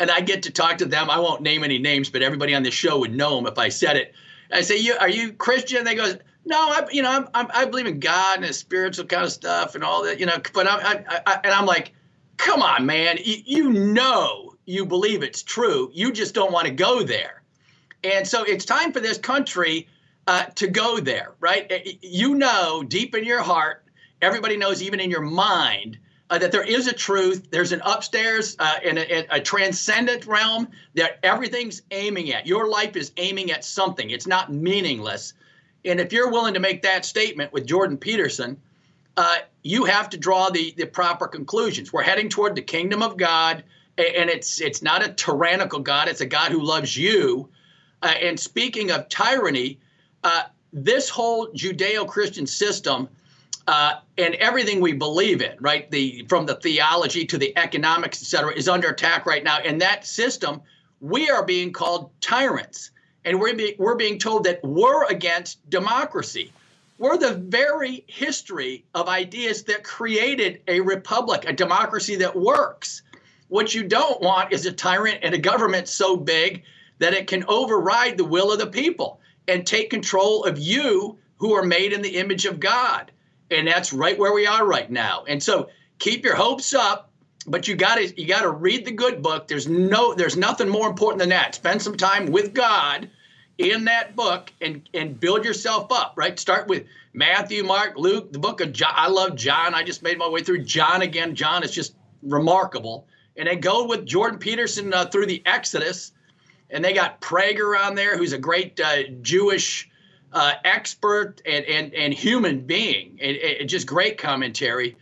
and I get to talk to them. I won't name any names, but everybody on this show would know them if I said it. I say, you, are you Christian? They go, no, I, you know, I'm, I'm, I believe in God and his spiritual kind of stuff and all that, you know. But I'm, I, I, and I'm like, come on, man, you, you know, you believe it's true. You just don't want to go there. And so it's time for this country uh, to go there, right? You know, deep in your heart, everybody knows, even in your mind, Uh, that there is a truth, there's an upstairs uh, and a, a transcendent realm that everything's aiming at. Your life is aiming at something. It's not meaningless. And if you're willing to make that statement with Jordan Peterson, uh, you have to draw the, the proper conclusions. We're heading toward the kingdom of God, and it's it's not a tyrannical God. It's a God who loves you. Uh, and speaking of tyranny, uh, this whole Judeo-Christian system Uh, and everything we believe in, right, the from the theology to the economics, et cetera, is under attack right now. In that system, we are being called tyrants, and we're, be, we're being told that we're against democracy. We're the very history of ideas that created a republic, a democracy that works. What you don't want is a tyrant and a government so big that it can override the will of the people and take control of you who are made in the image of God. And that's right where we are right now. And so keep your hopes up, but you got to you got to read the good book. There's no there's nothing more important than that. Spend some time with God in that book and and build yourself up, right? Start with Matthew, Mark, Luke, the book of John. I love John. I just made my way through John again. John is just remarkable. And then go with Jordan Peterson uh, through the Exodus. And they got Prager on there, who's a great uh, Jewish Uh, expert and, and, and human being, and, and just great commentary.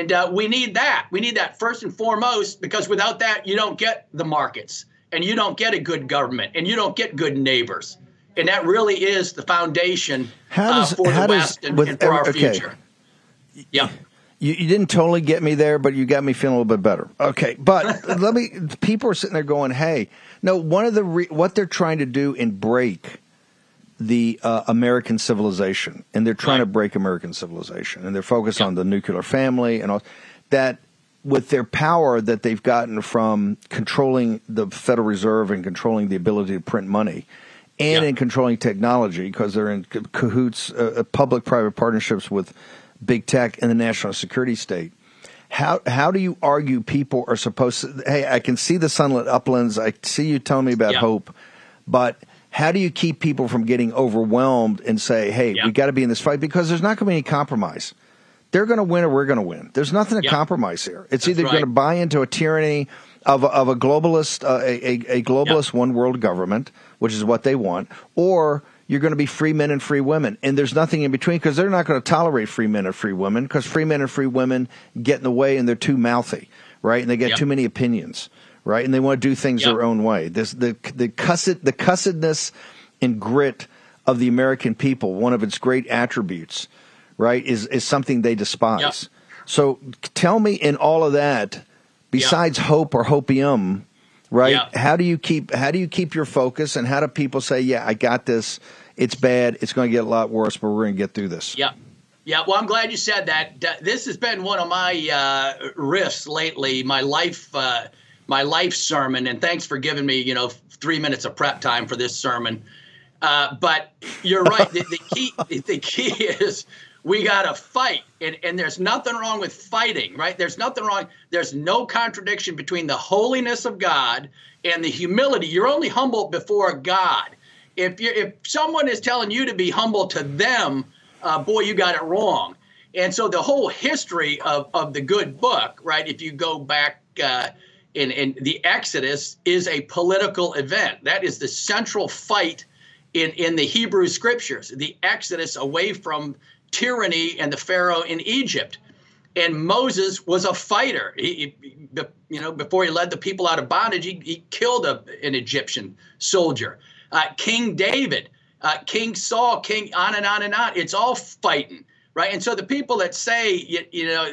And uh, we need that. We need that first and foremost, because without that, you don't get the markets, and you don't get a good government, and you don't get good neighbors. And that really is the foundation how does, uh, for how the does, West and, with, and for our okay. future. Yeah. You, you didn't totally get me there, but you got me feeling a little bit better. Okay, but let me. People are sitting there going, hey, no, one of the re- what they're trying to do in break the uh, American civilization, and they're trying right. to break American civilization, and they're focused yeah. on the nuclear family and all that, with their power that they've gotten from controlling the Federal Reserve and controlling the ability to print money and yeah. in controlling technology, because they're in cahoots, uh, public-private partnerships with big tech and the national security state. How how do you argue people are supposed to, hey, I can see the sunlit uplands, I see you telling me about yeah. hope, but how do you keep people from getting overwhelmed and say, hey, yeah. we got to be in this fight, because there's not going to be any compromise. They're going to win or we're going to win. There's nothing to yep. compromise here. It's That's either right. going to buy into a tyranny of a, of a globalist, uh, a, a globalist yep. one world government, which is what they want, or you're going to be free men and free women. And there's nothing in between because they're not going to tolerate free men and free women because free men and free women get in the way and they're too mouthy, right? And they get yep. too many opinions, right? And they want to do things yep. their own way. This, the, the, cussed, the cussedness and grit of the American people, one of its great attributes, right, is, is something they despise. Yep. So tell me in all of that, besides yep. hope or hopium, right, yep. how do you keep how do you keep your focus and how do people say, yeah, I got this, it's bad, it's going to get a lot worse, but we're going to get through this? Yeah. Yeah, well, I'm glad you said that. This has been one of my uh, riffs lately, my life uh, my life sermon, and thanks for giving me, you know, three minutes of prep time for this sermon. Uh, but you're right. The, the key, the key is we got to fight, and, and there's nothing wrong with fighting, right? There's nothing wrong. There's no contradiction between the holiness of God and the humility. You're only humble before God. If you if someone is telling you to be humble to them, uh, boy, you got it wrong. And so the whole history of of the good book, right? If you go back. Uh, in, in the Exodus is a political event. That is the central fight. In, in the Hebrew scriptures, the exodus away from tyranny and the Pharaoh in Egypt. And Moses was a fighter. He, he, you know, before he led the people out of bondage, he, he killed a, an Egyptian soldier. Uh, King David, uh, King Saul, King on and on and on. It's all fighting, right? And so the people that say, you, you know,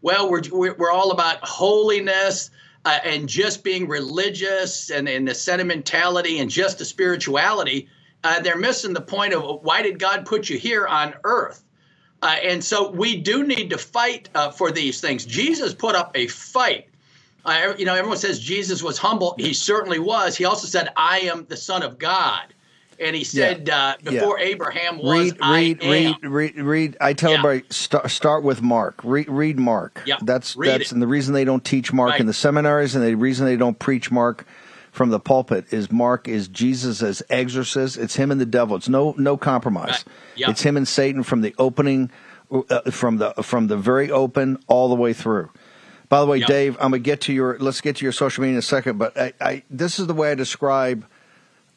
well, we're, we're all about holiness uh, and just being religious and, and the sentimentality and just the spirituality— Uh, they're missing the point of why did God put you here on earth? Uh, and so we do need to fight uh, for these things. Jesus put up a fight. Uh, you know, everyone says Jesus was humble. He certainly was. He also said, I am the Son of God. And he said yeah. uh, before yeah. Abraham was, read, I read, am. Read, read, read. I tell yeah. everybody, start, start with Mark. Read, read Mark. Yeah. That's, read that's and the reason they don't teach Mark right. in the seminaries and the reason they don't preach Mark from the pulpit is Mark is Jesus' exorcist. It's him and the devil. It's no no compromise. Right. Yep. It's him and Satan from the opening, uh, from the from the very open all the way through. By the way, yep. Dave, I'm gonna get to your let's get to your social media in a second. But I, I this is the way I describe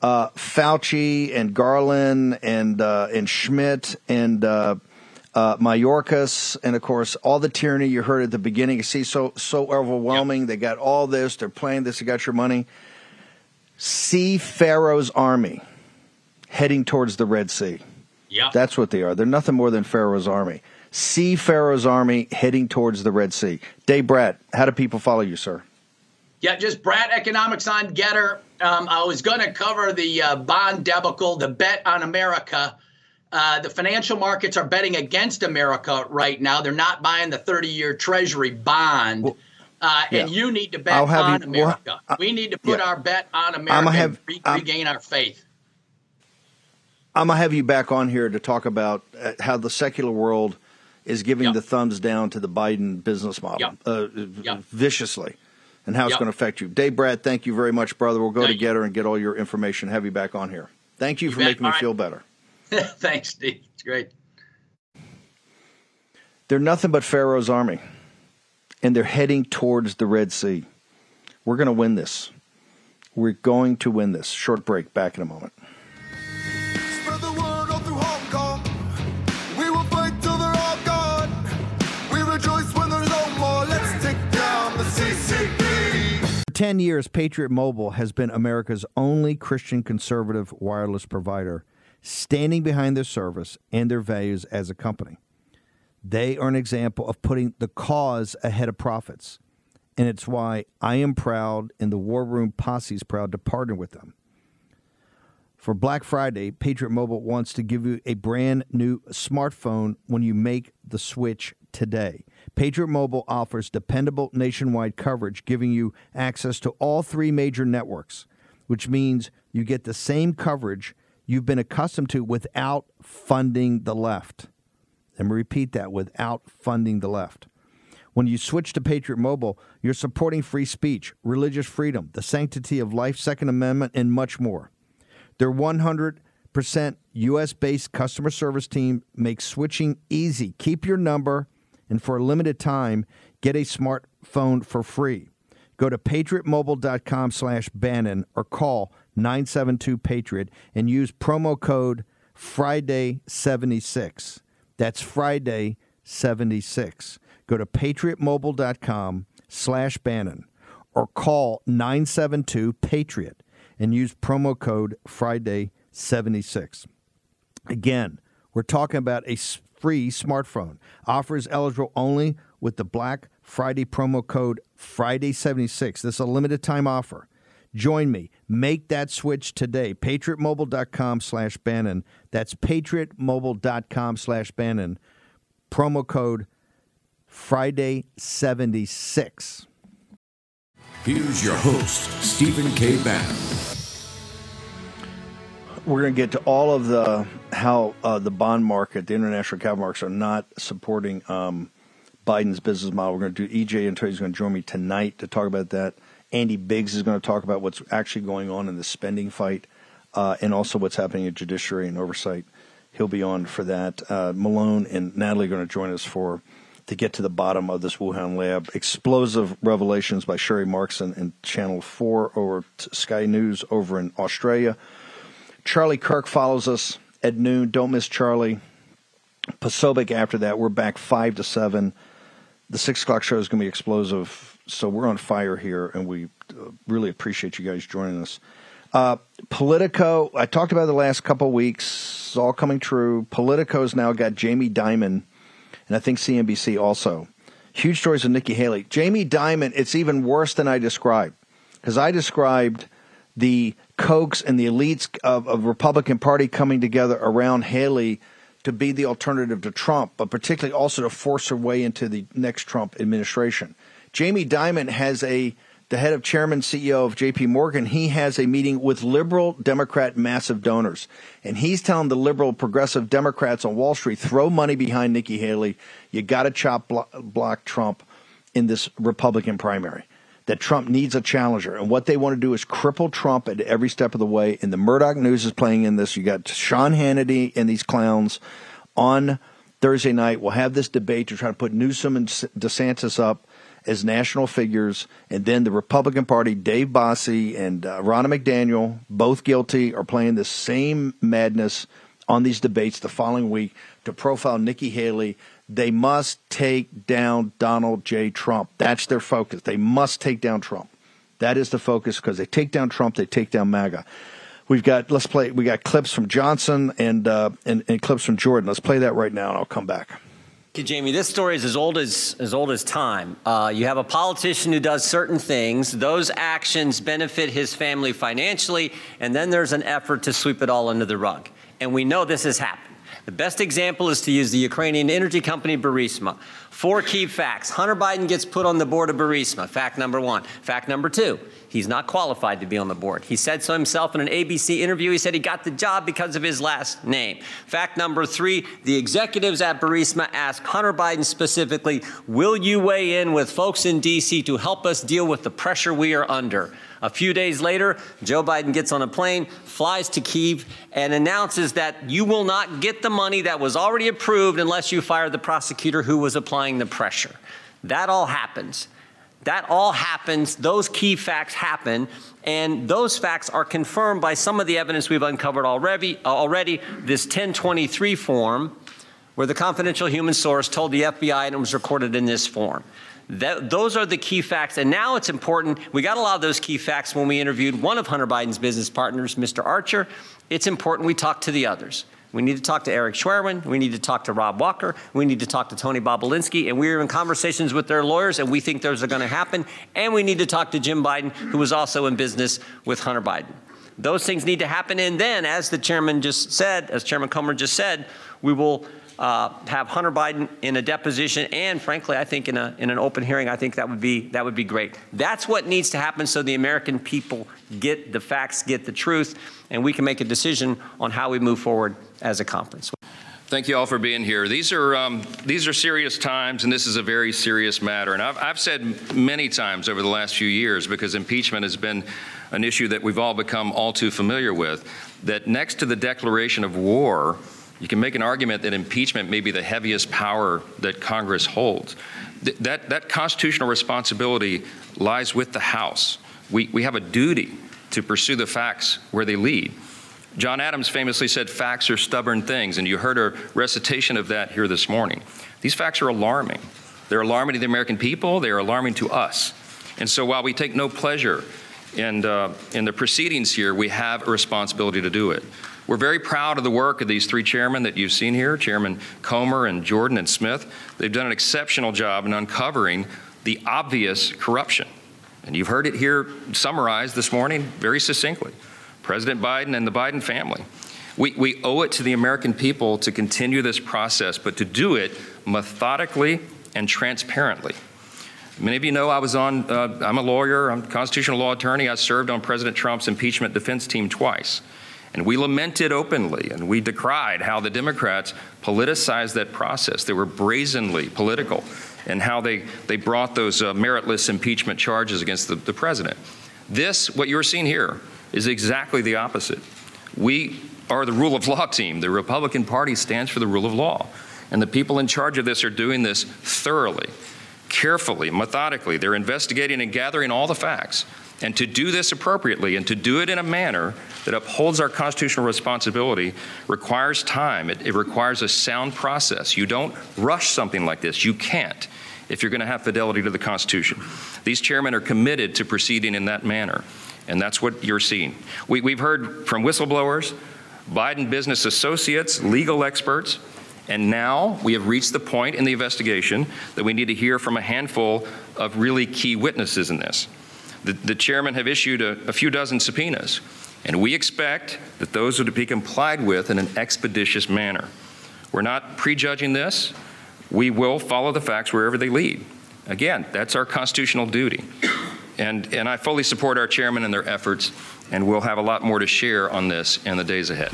uh, Fauci and Garland and uh, and Schmidt and uh, uh, Mayorkas and of course all the tyranny you heard at the beginning. You see, so so overwhelming. Yep. They got all this. They're playing this. They got your money. See Pharaoh's army heading towards the Red Sea. Yeah, that's what they are. They're nothing more than Pharaoh's army. See Pharaoh's army heading towards the Red Sea. Dave Brat, how do people follow you, sir? Yeah, just Brat Economics on Getter. Um, I was going to cover the uh, bond debacle, the bet on America. Uh, the financial markets are betting against America right now. They're not buying the thirty-year Treasury bond. Well, Uh, yeah. And you need to bet on you, America. Well, I, we need to put yeah. our bet on America have, and re- regain our faith. I'm going to have you back on here to talk about uh, how the secular world is giving yep. the thumbs down to the Biden business model yep. Uh, yep. viciously and how it's yep. going to affect you. Dave Brad, thank you very much, brother. We'll go thank together you. and get all your information. Have you back on here. Thank you, you for bet. making all me right. feel better. Thanks, Steve. It's great. They're nothing but Pharaoh's army. And they're heading towards the Red Sea. We're going to win this. We're going to win this. Short break. Back in a moment. Spread the word all through Hong Kong. We will fight till they're all gone. We rejoice when there's no more. Let's take down the C C P. For ten years, Patriot Mobile has been America's only Christian conservative wireless provider, standing behind their service and their values as a company. They are an example of putting the cause ahead of profits, and it's why I am proud and the War Room Posse is proud to partner with them. For Black Friday, Patriot Mobile wants to give you a brand new smartphone when you make the switch today. Patriot Mobile offers dependable nationwide coverage, giving you access to all three major networks, which means you get the same coverage you've been accustomed to without funding the left. Let me repeat that, without funding the left. When you switch to Patriot Mobile, you're supporting free speech, religious freedom, the sanctity of life, Second Amendment, and much more. Their one hundred percent U S-based customer service team makes switching easy. Keep your number and for a limited time, get a smartphone for free. Go to patriotmobile.com slash Bannon or call nine seven two PATRIOT and use promo code Friday seventy-six. That's Friday seventy-six. Go to patriotmobile.com slash Bannon or call nine seven two PATRIOT and use promo code Friday seventy-six. Again, we're talking about a free smartphone. Offer is eligible only with the Black Friday promo code Friday seventy-six. This is a limited time offer. Join me. Make that switch today. PatriotMobile.com slash Bannon. That's PatriotMobile.com slash Bannon. Promo code Friday seventy-six. Here's your host, Stephen K. Bannon. We're going to get to all of the how uh, the bond market, the international capital markets, are not supporting um, Biden's business model. We're going to do E J and Tony's going to join me tonight to talk about that. Andy Biggs is going to talk about what's actually going on in the spending fight uh, and also what's happening in judiciary and oversight. He'll be on for that. Uh, Malone and Natalie are going to join us for to get to the bottom of this Wuhan lab. Explosive revelations by Sharri Markson and Channel four over Sky News over in Australia. Charlie Kirk follows us at noon. Don't miss Charlie. Posobiec after that. We're back five to seven. The six o'clock show is going to be explosive. So we're on fire here, and we really appreciate you guys joining us. Uh, Politico, I talked about it the last couple of weeks. It's all coming true. Politico's now got Jamie Dimon, and I think C N B C also. Huge stories of Nikki Haley. Jamie Dimon, it's even worse than I described, because I described the Kochs and the elites of, of Republican Party coming together around Haley to be the alternative to Trump, but particularly also to force her way into the next Trump administration. Jamie Dimon has a the head of chairman C E O of J P Morgan. He has a meeting with liberal Democrat massive donors, and he's telling the liberal progressive Democrats on Wall Street, throw money behind Nikki Haley. You got to chop block, block Trump in this Republican primary. That Trump needs a challenger, and what they want to do is cripple Trump at every step of the way, and the Murdoch News is playing in this. You got Sean Hannity and these clowns on Thursday night. We'll have this debate to try to put Newsom and DeSantis up as national figures, and then the Republican Party, Dave Bossy and uh, Ronna McDaniel, both guilty, are playing the same madness on these debates the following week to profile Nikki Haley. They must take down Donald J. Trump. That's their focus. They must take down Trump. That is the focus, because they take down Trump, they take down MAGA. We've got let's play. We got clips from Johnson and uh, and, and clips from Jordan. Let's play that right now, and I'll come back. Okay, Jamie, this story is as old as as old as time. Uh, you have a politician who does certain things. Those actions benefit his family financially, and then there's an effort to sweep it all under the rug. And we know this has happened. The best example is to use the Ukrainian energy company Burisma. Four key facts. Hunter Biden gets put on the board of Burisma. Fact number one. Fact number two. He's not qualified to be on the board. He said so himself in an A B C interview. He said he got the job because of his last name. Fact number three, the executives at Burisma asked Hunter Biden specifically, will you weigh in with folks in D C to help us deal with the pressure we are under? A few days later, Joe Biden gets on a plane, flies to Kyiv, and announces that you will not get the money that was already approved unless you fire the prosecutor who was applying the pressure. That all happens. That all happens. Those key facts happen. And those facts are confirmed by some of the evidence we've uncovered already, already this ten twenty-three form, where the confidential human source told the F B I and it was recorded in this form. That, those are the key facts. And now it's important. We got a lot of those key facts when we interviewed one of Hunter Biden's business partners, Mister Archer. It's important we talk to the others. We need to talk to Eric Schwerman. We need to talk to Rob Walker. We need to talk to Tony Bobolinsky. And we're in conversations with their lawyers, and we think those are going to happen. And we need to talk to Jim Biden, who was also in business with Hunter Biden. Those things need to happen. And then, as the chairman just said, as Chairman Comer just said, we will Uh, have Hunter Biden in a deposition, and frankly, I think in a in an open hearing, I think that would be that would be great. That's what needs to happen, so the American people get the facts, get the truth, and we can make a decision on how we move forward as a conference. Thank you all for being here. These are um, these are serious times, and this is a very serious matter. And I've, I've said many times over the last few years, because impeachment has been an issue that we've all become all too familiar with, that next to the declaration of war You can make an argument that impeachment may be the heaviest power that Congress holds. Th that, that constitutional responsibility lies with the House. We, we have a duty to pursue the facts where they lead. John Adams famously said, facts are stubborn things, and you heard a recitation of that here this morning. These facts are alarming. They're alarming to the American people, they are alarming to us. And so while we take no pleasure in, uh, in the proceedings here, we have a responsibility to do it. We're very proud of the work of these three chairmen that you've seen here, Chairman Comer and Jordan and Smith. They've done an exceptional job in uncovering the obvious corruption. And you've heard it here summarized this morning very succinctly. President Biden and the Biden family. We, we owe it to the American people to continue this process, but to do it methodically and transparently. Many of you know I was on, uh, I'm a lawyer, I'm a constitutional law attorney. I served on President Trump's impeachment defense team twice. And we lamented openly and we decried how the Democrats politicized that process. They were brazenly political in how they, they brought those uh, meritless impeachment charges against the, the president. This, what you're seeing here, is exactly the opposite. We are the rule of law team. The Republican Party stands for the rule of law. And the people in charge of this are doing this thoroughly, carefully, methodically. They're investigating and gathering all the facts. And to do this appropriately and to do it in a manner that upholds our constitutional responsibility requires time. It, it requires a sound process. You don't rush something like this. You can't if you're going to have fidelity to the Constitution. These chairmen are committed to proceeding in that manner. And that's what you're seeing. We, we've heard from whistleblowers, Biden business associates, legal experts, and now we have reached the point in the investigation that we need to hear from a handful of really key witnesses in this. The, the chairmen have issued a, a few dozen subpoenas, and we expect that those are to be complied with in an expeditious manner. We're not prejudging this. We will follow the facts wherever they lead. Again, that's our constitutional duty. And, and I fully support our chairman in their efforts, and we'll have a lot more to share on this in the days ahead.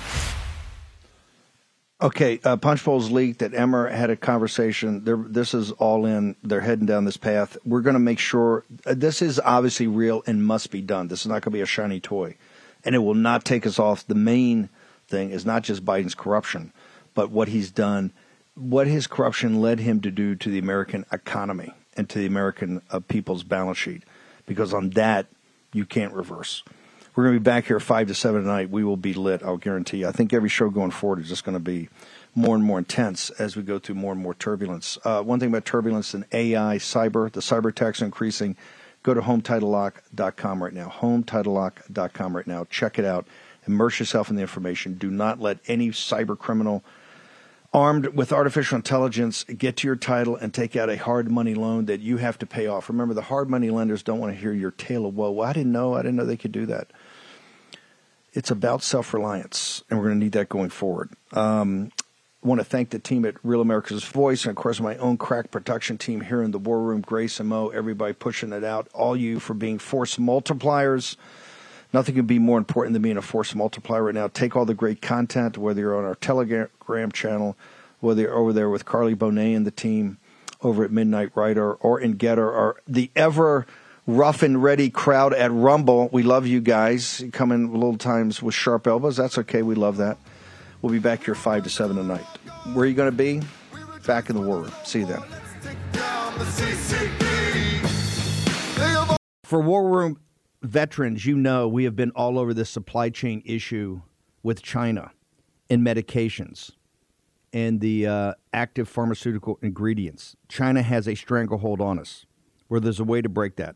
Okay, uh, Punch Bowl's leaked that Emmer had a conversation. They're, this is all in. They're heading down this path. We're going to make sure uh, this is obviously real and must be done. This is not going to be a shiny toy, and it will not take us off. The main thing is not just Biden's corruption, but what he's done, what his corruption led him to do to the American economy and to the American uh, people's balance sheet. Because on that, you can't reverse. We're going to be back here five to seven tonight. We will be lit, I'll guarantee you. I think every show going forward is just going to be more and more intense as we go through more and more turbulence. Uh, one thing about turbulence in A I, cyber, the cyber attacks are increasing. Go to home title lock dot com right now, home title lock dot com right now. Check it out. Immerse yourself in the information. Do not let any cyber criminal armed with artificial intelligence get to your title and take out a hard money loan that you have to pay off. Remember, the hard money lenders don't want to hear your tale of woe. Well, I didn't know. I didn't know they could do that. It's about self-reliance, and we're going to need that going forward. Um, I want to thank the team at Real America's Voice and, of course, my own crack production team here in the War Room, Grace and Mo, everybody pushing it out, all you for being force multipliers. Nothing can be more important than being a force multiplier right now. Take all the great content, whether you're on our Telegram channel, whether you're over there with Carly Bonet and the team over at Midnight Rider or in Getter or the ever rough and ready crowd at Rumble. We love you guys. You come in little times with sharp elbows. That's okay. We love that. We'll be back here five to seven tonight. Where are you going to be? Back in the War Room. See you then. For War Room veterans, you know, we have been all over this supply chain issue with China and medications and the uh, active pharmaceutical ingredients. China has a stranglehold on us where there's a way to break that.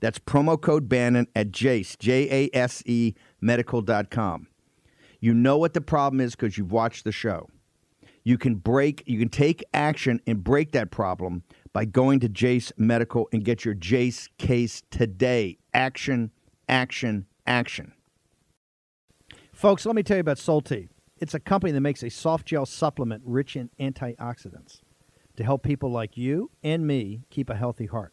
That's promo code Bannon at Jace, J A S E medical dot com. You know what the problem is because you've watched the show. You can break, you can take action and break that problem by going to Jace Medical and get your Jace case today. Action, action, action. Folks, let me tell you about Solti. It's a company that makes a soft gel supplement rich in antioxidants to help people like you and me keep a healthy heart.